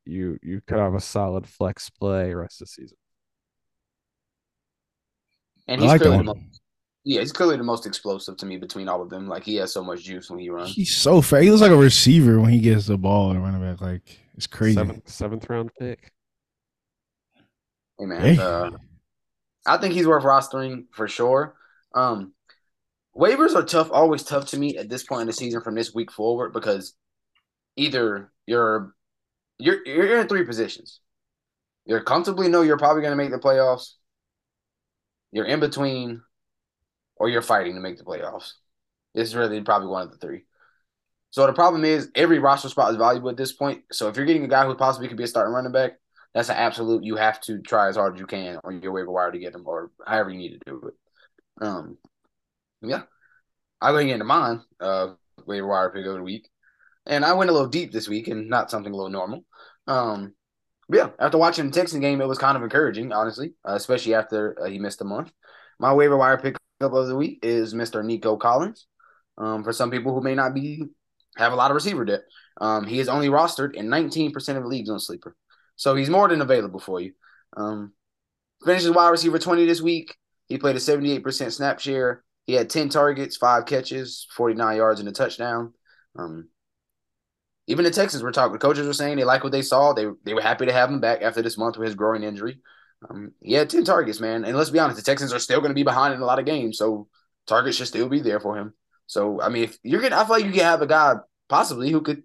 you could have a solid flex play rest of the season. And he's clearly the most, he's clearly the most explosive to me between all of them. Like, he has so much juice when he runs. He's so fast. He looks like a receiver when he gets the ball and running back. Like, it's crazy. Seventh round pick. Hey, man. Hey. I think he's worth rostering for sure. Waivers are tough, always tough to me at this point in the season from this week forward, because either you're in three positions. You're comfortably know you're probably going to make the playoffs. You're in between, or you're fighting to make the playoffs. It's really probably one of the three. So the problem is every roster spot is valuable at this point. So if you're getting a guy who possibly could be a starting running back, that's an absolute. You have to try as hard as you can on your waiver wire to get them, or however you need to do it. Yeah. I'll go ahead and get into mine, waiver wire pick of the week. And I went a little deep this week and not something a little normal. But yeah, after watching the Texan game, it was kind of encouraging, honestly, especially after he missed a month. My waiver wire pickup of the week is Mr. Nico Collins. For some people who may not have a lot of receiver depth, he is only rostered in 19% of the leagues on Sleeper. So he's more than available for you. Finishes wide receiver 20 this week. He played a 78% snap share. He had 10 targets, 5 catches, 49 yards, and a touchdown. Even the Texans were talking. The coaches were saying they like what they saw. They were happy to have him back after this month with his growing injury. He had 10 targets, man. And let's be honest, the Texans are still going to be behind in a lot of games, so targets should still be there for him. So, I mean, if you're getting, I feel like you can have a guy possibly who could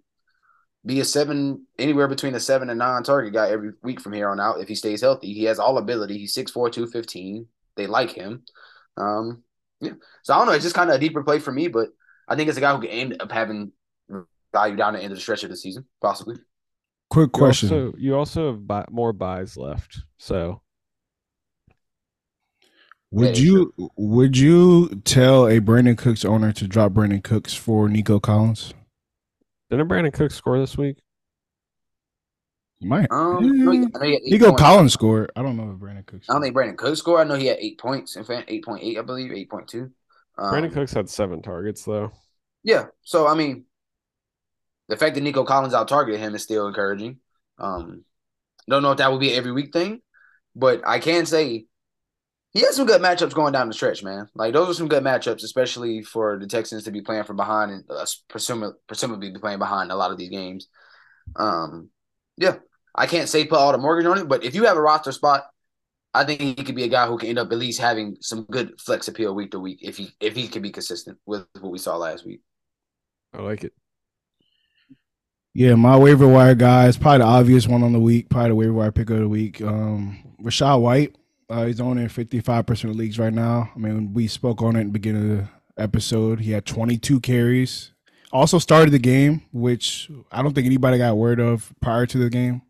be a 7, anywhere between a 7 and 9 target guy every week from here on out if he stays healthy. He has all ability. He's 6'4", 215. They like him. Yeah. So, I don't know. It's just kind of a deeper play for me, but I think it's a guy who could end up having value down the end of the stretch of the season, possibly. Quick question. You also have more buys left. So would you tell a Brandon Cooks owner to drop Brandon Cooks for Nico Collins? Didn't Brandon Cooks score this week? You might. Nico Collins scored. I don't know if Brandon Cooks scored. I don't think Brandon Cooks scored. I know he had 8 points. In fact, 8.8, I believe, 8.2. Brandon Cooks had 7 targets, though. Yeah. So, I mean, the fact that Nico Collins out-targeted him is still encouraging. Don't know if that will be an every-week thing, but I can say he has some good matchups going down the stretch, man. Like, those are some good matchups, especially for the Texans to be playing from behind and presumably be playing behind a lot of these games. Yeah, I can't say put all the mortgage on it, but if you have a roster spot, I think he could be a guy who can end up at least having some good flex appeal week to week if he can be consistent with what we saw last week. I like it. Yeah, my waiver wire guy is probably the obvious one on the week, probably the waiver wire pick of the week. Rachaad White, he's owning 55% of leagues right now. I mean, we spoke on it at the beginning of the episode. He had 22 carries. Also started the game, which I don't think anybody got word of prior to the game.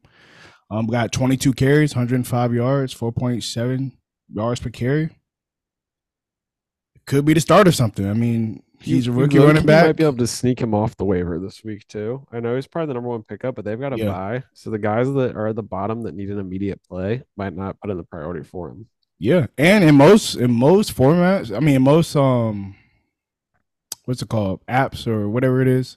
Got 22 carries, 105 yards, 4.7 yards per carry. Could be the start of something. I mean, he's a rookie running back. You might be able to sneak him off the waiver this week, too. I know he's probably the number 1 pickup, but they've got a buy. So the guys that are at the bottom that need an immediate play might not put in the priority for him. Yeah, and in most formats, I mean, in most what's it called, apps or whatever it is,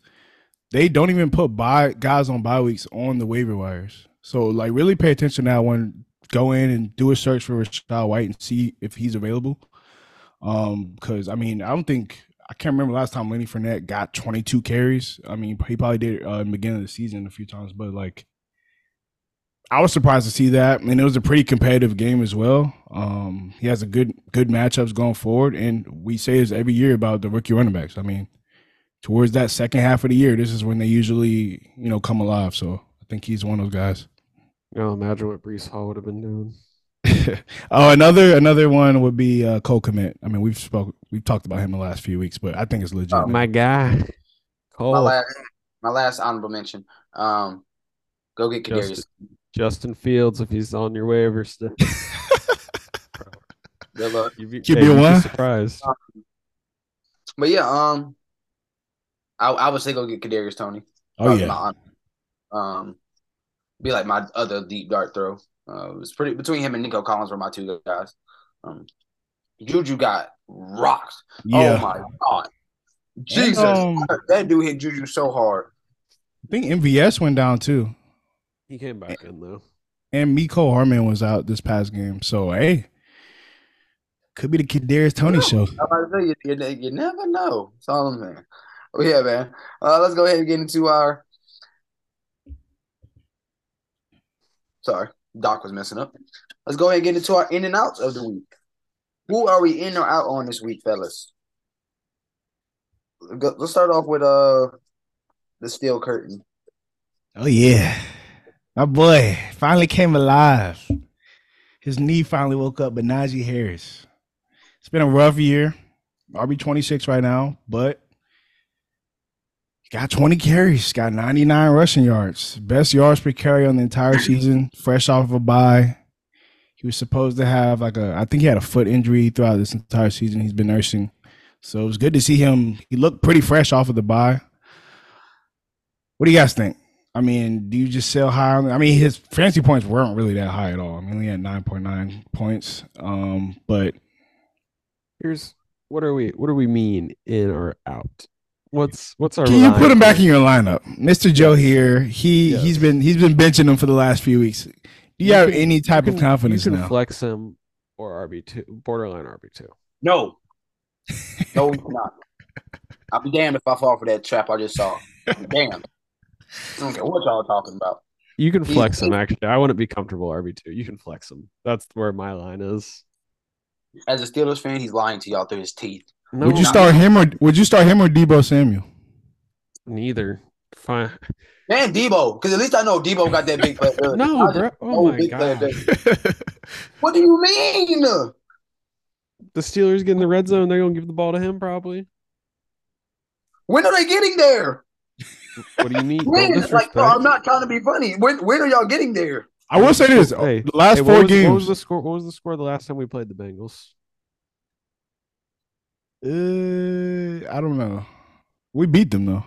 they don't even put guys on bye weeks on the waiver wires. So, like, really pay attention now when go in and do a search for Rachaad White and see if he's available. Because, I mean, I can't remember last time Lenny Fournette got 22 carries. I mean, he probably did in the beginning of the season a few times, but like, I was surprised to see that. And it was a pretty competitive game as well. He has a good matchups going forward, and we say this every year about the rookie running backs. I mean, towards that second half of the year, this is when they usually come alive. So I think he's one of those guys. Oh, imagine what Breece Hall would have been doing. Oh, another one would be Cole Kmet. I mean, we've talked about him the last few weeks, but I think it's legit. Oh, my guy, Cole. My last honorable mention. Go get Kadarius. Justin Fields, if he's on your waiver still. Good luck. You'd be surprised. But yeah, I would say go get Kadarius Toney. Oh yeah. Be like my other deep dart throw. It was pretty between him and Nico Collins were my two guys. Juju got rocked. Yeah. Oh my God, Jesus! That dude hit Juju so hard. I think MVS went down too. He came back in, though. And Miko Hardman was out this past game. So, hey, could be the Kadarius Toney show. You never know. That's all I'm saying. Oh, yeah, man. Let's go ahead and get into our – sorry, Doc was messing up. Let's go ahead and get into our in and outs of the week. Who are we in or out on this week, fellas? Let's start off with the Steel Curtain. Oh, yeah. My boy finally came alive. His knee finally woke up, but Najee Harris. It's been a rough year. RB 26 right now, but got 20 carries, got 99 rushing yards. Best yards per carry on the entire season, fresh off of a bye. He was supposed to have I think he had a foot injury throughout this entire season he's been nursing. So it was good to see him. He looked pretty fresh off of the bye. What do you guys think? I mean, do you just sell high? I mean, his fantasy points weren't really that high at all. I mean, he had 9.9 points. But here's what do we mean in or out? What's our? Can you put him back in your lineup, Mr. Joe? Here, he's been benching him for the last few weeks. Do you have any type of confidence now? You can flex him or RB2, borderline RB2. No. No, he's not. I'll be damned if I fall for that trap I just saw. Damn. I don't care what y'all talking about. You can flex him, actually. I wouldn't be comfortable RB2. You can flex him. That's where my line is. As a Steelers fan, he's lying to y'all through his teeth. No, would you start him or Deebo Samuel? Neither. Fine. Man, Deebo, because at least I know Deebo got that big play. No, bro. Oh, my God. What do you mean? The Steelers get in the red zone. They're going to give the ball to him, probably. When are they getting there? What do you mean? I'm not trying to be funny. When are y'all getting there? I will say this. The last four games. What was the score the last time we played the Bengals? I don't know. We beat them, though.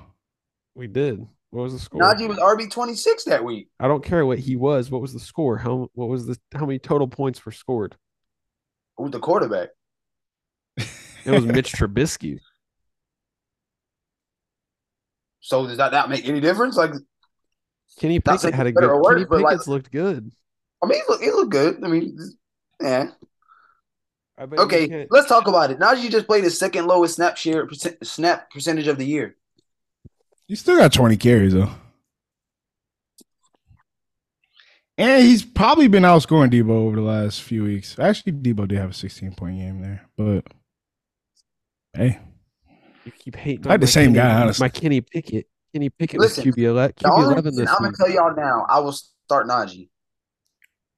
We did. What was the score? Najee was RB 26 that week. I don't care what he was. What was the score? How many total points were scored? Who's the quarterback? It was Mitch Trubisky. So does that make any difference? Like, Kenny Pickett had a good. Worse, Kenny Pickett's looked good. I mean, he looked good. I mean, yeah. Okay, let's talk about it. Najee just played his second lowest snap percentage of the year. He still got 20 carries though, and he's probably been outscoring Deebo over the last few weeks. Actually, Deebo did have a 16-point game there, but hey. You keep hating. I had the same guy, honestly. My Kenny Pickett. Kenny Pickett was QB 11 this week. I'm gonna tell y'all now. I will start Najee.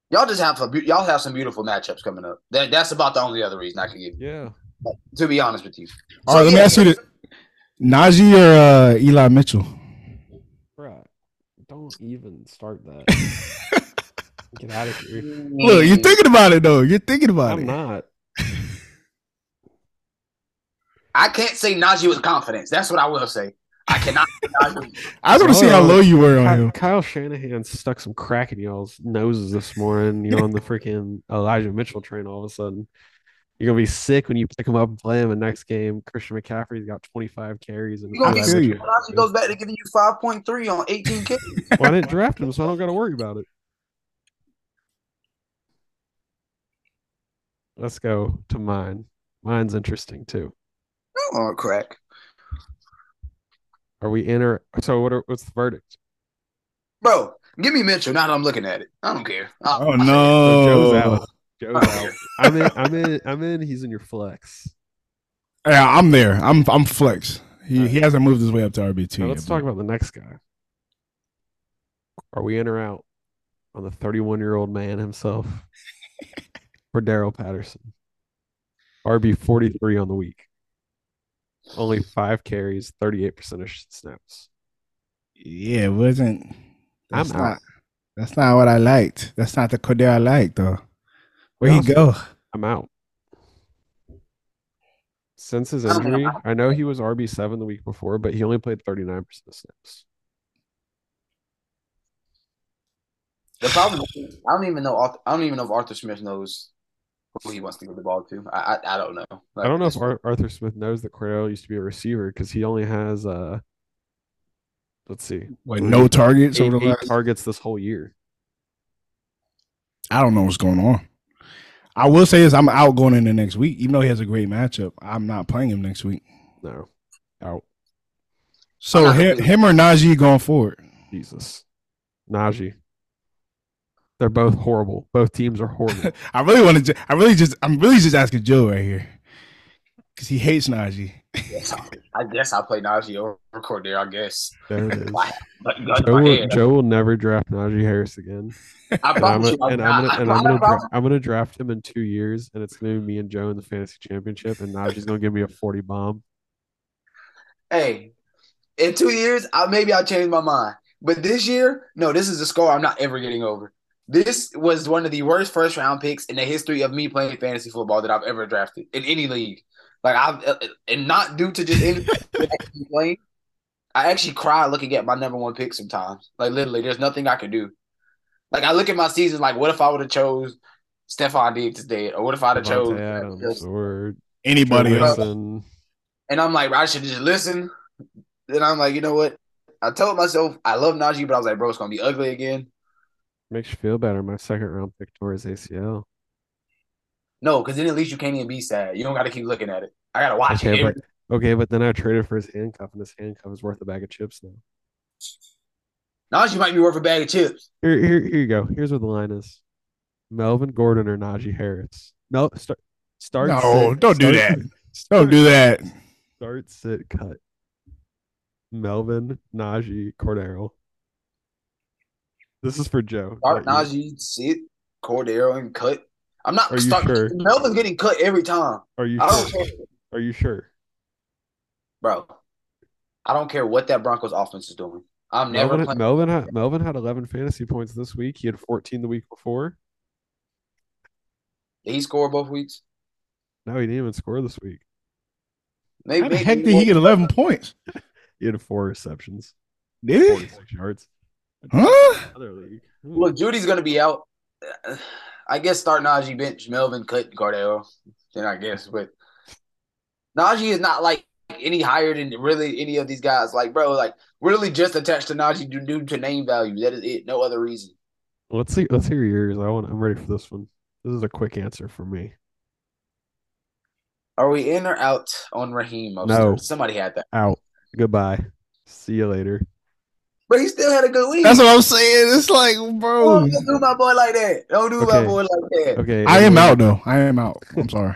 Y'all just have some beautiful matchups coming up. That's about the only other reason I can give you. Yeah. But, to be honest with you. All right, let me ask you: Najee or Eli Mitchell? Bruh, don't even start that. Get out of here. Look, you're thinking about it though. I'm not. I can't say Najee with confidence. That's what I will say. I cannot. I was going to see how low you were on him. Kyle Shanahan stuck some crack in y'all's noses this morning. You're on the freaking Elijah Mitchell train all of a sudden. You're going to be sick when you pick him up and play him. And next game, Christian McCaffrey's got 25 carries. And Najee goes back to giving you 5.3 on 18 carries. Well, I didn't draft him, so I don't got to worry about it. Let's go to mine. Mine's interesting, too. Oh, crack. Are we in or so? What's the verdict? Bro, give me Mitchell now that I'm looking at it. I don't care. No. So Joe's out. I'm in. He's in your flex. Yeah, I'm there. I'm flex. He hasn't moved his way up to RB2. Let's talk about the next guy. Are we in or out on the 31-year-old man himself? For Darrell Patterson. RB 43 on the week. Only 5 carries, 38% of snaps. Yeah, it wasn't. That's not what I liked. That's not the Cordell I liked, though. Where'd he go? I'm out. Since his injury, I know he was RB7 the week before, but he only played 39% of snaps. The problem is, I don't even know if Arthur Smith knows who he wants to give the ball to. I don't know. Like, I don't know if Arthur Smith knows that Cordell used to be a receiver because he only has, no targets over the last 8 targets this whole year. I don't know what's going on. I will say is I'm out going into next week. Even though he has a great matchup, I'm not playing him next week. No. Out. So him or Najee going forward? Jesus. Najee. They're both horrible. Both teams are horrible. I'm really just asking Joe right here. Because he hates Najee. Yes, I guess I'll play Najee over Cordero, I guess. There it is. Joe will never draft Najee Harris again. I'm going to draft him in 2 years, and it's going to be me and Joe in the fantasy championship, and Najee's going to give me a 40 bomb. Hey, in 2 years, maybe I'll change my mind. But this year, no, this is a score I'm not ever getting over. This was one of the worst first-round picks in the history of me playing fantasy football that I've ever drafted in any league. Like, and not due to just anything. I actually cry looking at my number one pick sometimes. Like, literally, there's nothing I can do. Like, I look at my season, like, what if I would have chose Stephon Diggs today? Or what if I would have chose anybody else? And I'm like, I should just listen. Then I'm like, you know what? I told myself I love Najee, but I was like, bro, it's going to be ugly again. Makes you feel better. My second-round pick tore his ACL. No, because then at least you can't even be sad. You don't got to keep looking at it. I got to watch it. But then I traded for his handcuff, and his handcuff is worth a bag of chips now. Najee might be worth a bag of chips. Here you go. Here's where the line is. Melvin Gordon or Najee Harris? No, start. No, sit, don't do that. Don't do that. Start, sit, cut. Melvin, Najee, Cordero. This is for Joe. Start Najee, sit, Cordero, and cut. I'm not starting. Sure? Melvin's getting cut every time. Are you sure? Bro, I don't care what that Broncos offense is doing. I'm never playing. Melvin had 11 fantasy points this week. He had 14 the week before. Did he score both weeks? No, he didn't even score this week. How the heck did he get 11 points? He had 4 receptions. Did 46 yards. Huh? Another league. Look, Judy's going to be out. I guess start Najee, bench Melvin, cut Cordero. Then I guess, but Najee is not like any higher than really any of these guys. Like, bro, like really just attached to Najee due to name value. That is it. No other reason. Let's see. Let's hear yours. I'm ready for this one. This is a quick answer for me. Are we in or out on Raheem? No. Somebody had that. Out. Goodbye. See you later. But he still had a good week. That's what I'm saying. It's like, bro. Don't do my boy like that. Don't do my boy like that. Okay. I am out, though. I am out. I'm sorry.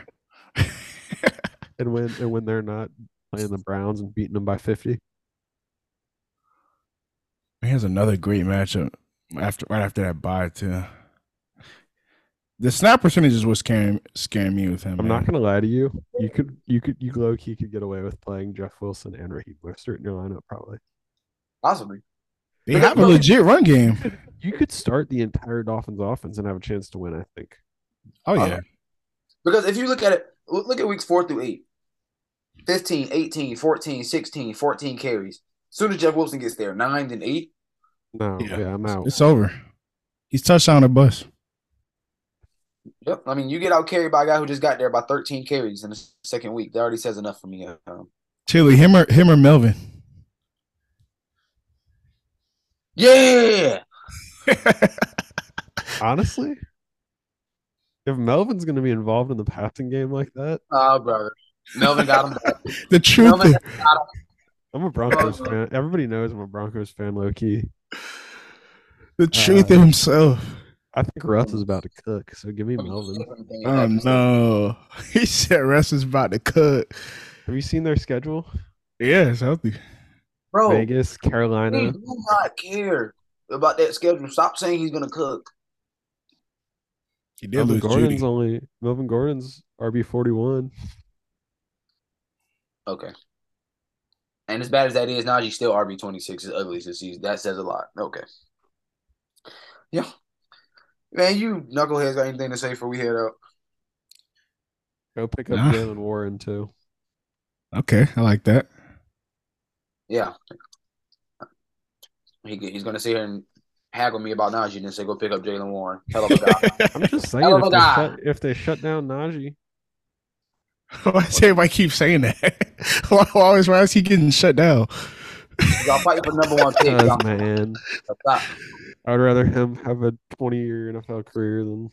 and when they're not playing the Browns and beating them by 50. Here's another great matchup right after that bye, too. The snap percentage is what's scaring me with him. I'm not gonna lie to you. You low key could get away with playing Jeff Wilson and Raheem Mostert in your lineup, probably. Possibly. They have a legit run game. You could start the entire Dolphins offense and have a chance to win, I think. Oh, yeah. Because if you look at it, look at weeks 4 through 8. 15, 18, 14, 16, 14 carries. As soon as Jeff Wilson gets there, 9 and 8. No, yeah, I'm out. It's over. He's touchdown or bust. Yep. I mean, you get out carried by a guy who just got there by 13 carries in the second week. That already says enough for me. Tilly, him or Melvin? Yeah. Honestly, if Melvin's going to be involved in the passing game like that, oh, brother, Melvin got him. The truth. I'm a Broncos fan. Everybody knows I'm a Broncos fan, low key. The truth in himself. I think Russ is about to cook, so give me Melvin. Oh no, he said Russ is about to cook. Have you seen their schedule? Yeah, it's healthy. Bro, Vegas, Carolina. I do not care about that schedule. Stop saying he's going to cook. He did lose Gordon's Judy. Only Melvin Gordon's RB41. Okay. And as bad as that is, Najee's still RB26 is ugly this season. That says a lot. Okay. Yeah. Man, you knuckleheads got anything to say before we head out? Go pick up Jalen Warren, too. Okay, I like that. Yeah. He's going to sit here and haggle me about Najee and say, go pick up Jalen Warren. Hell of a guy. I'm just saying, if they shut down Najee. Why does everybody keep saying that? Why is he getting shut down? Y'all fighting for number one pick, man. I would rather him have a 20-year NFL career than.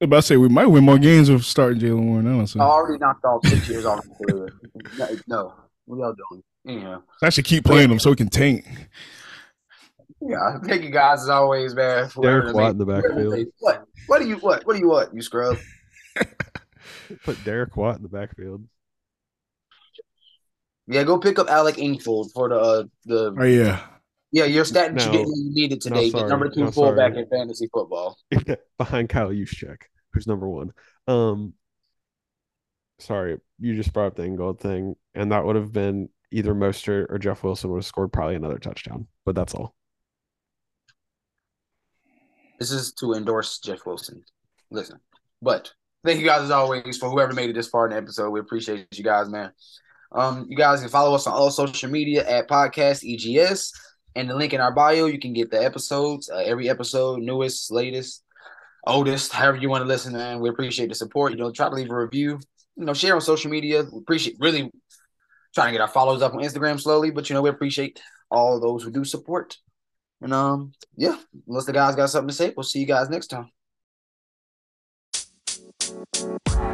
I'm about to say we might win more games with starting Jalen Warren. Honestly, I already knocked off 6 years off my career. No, what y'all doing? Yeah, I should keep playing him so he can tank. Yeah, picky guys as always, man. Derek Watt in the backfield. What do you want? You scrub. Put Derek Watt in the backfield. Yeah, go pick up Alec Ingold for the. Oh yeah. Yeah, your stat that you didn't need it today. No, number two fullback in fantasy football. Behind Kyle Juszczyk, who's number one. Sorry, you just brought up the Ingold thing, and that would have been either Mostert or Jeff Wilson would have scored probably another touchdown, but that's all. This is to endorse Jeff Wilson. Listen, but thank you guys as always for whoever made it this far in the episode. We appreciate you guys, man. You guys can follow us on all social media at Podcast EGS. And the link in our bio, you can get the episodes, every episode, newest, latest, oldest, however you want to listen, man. We appreciate the support. You know, try to leave a review. You know, share on social media. We appreciate really trying to get our followers up on Instagram slowly, but, you know, we appreciate all those who do support. And, yeah, unless the guys got something to say, we'll see you guys next time.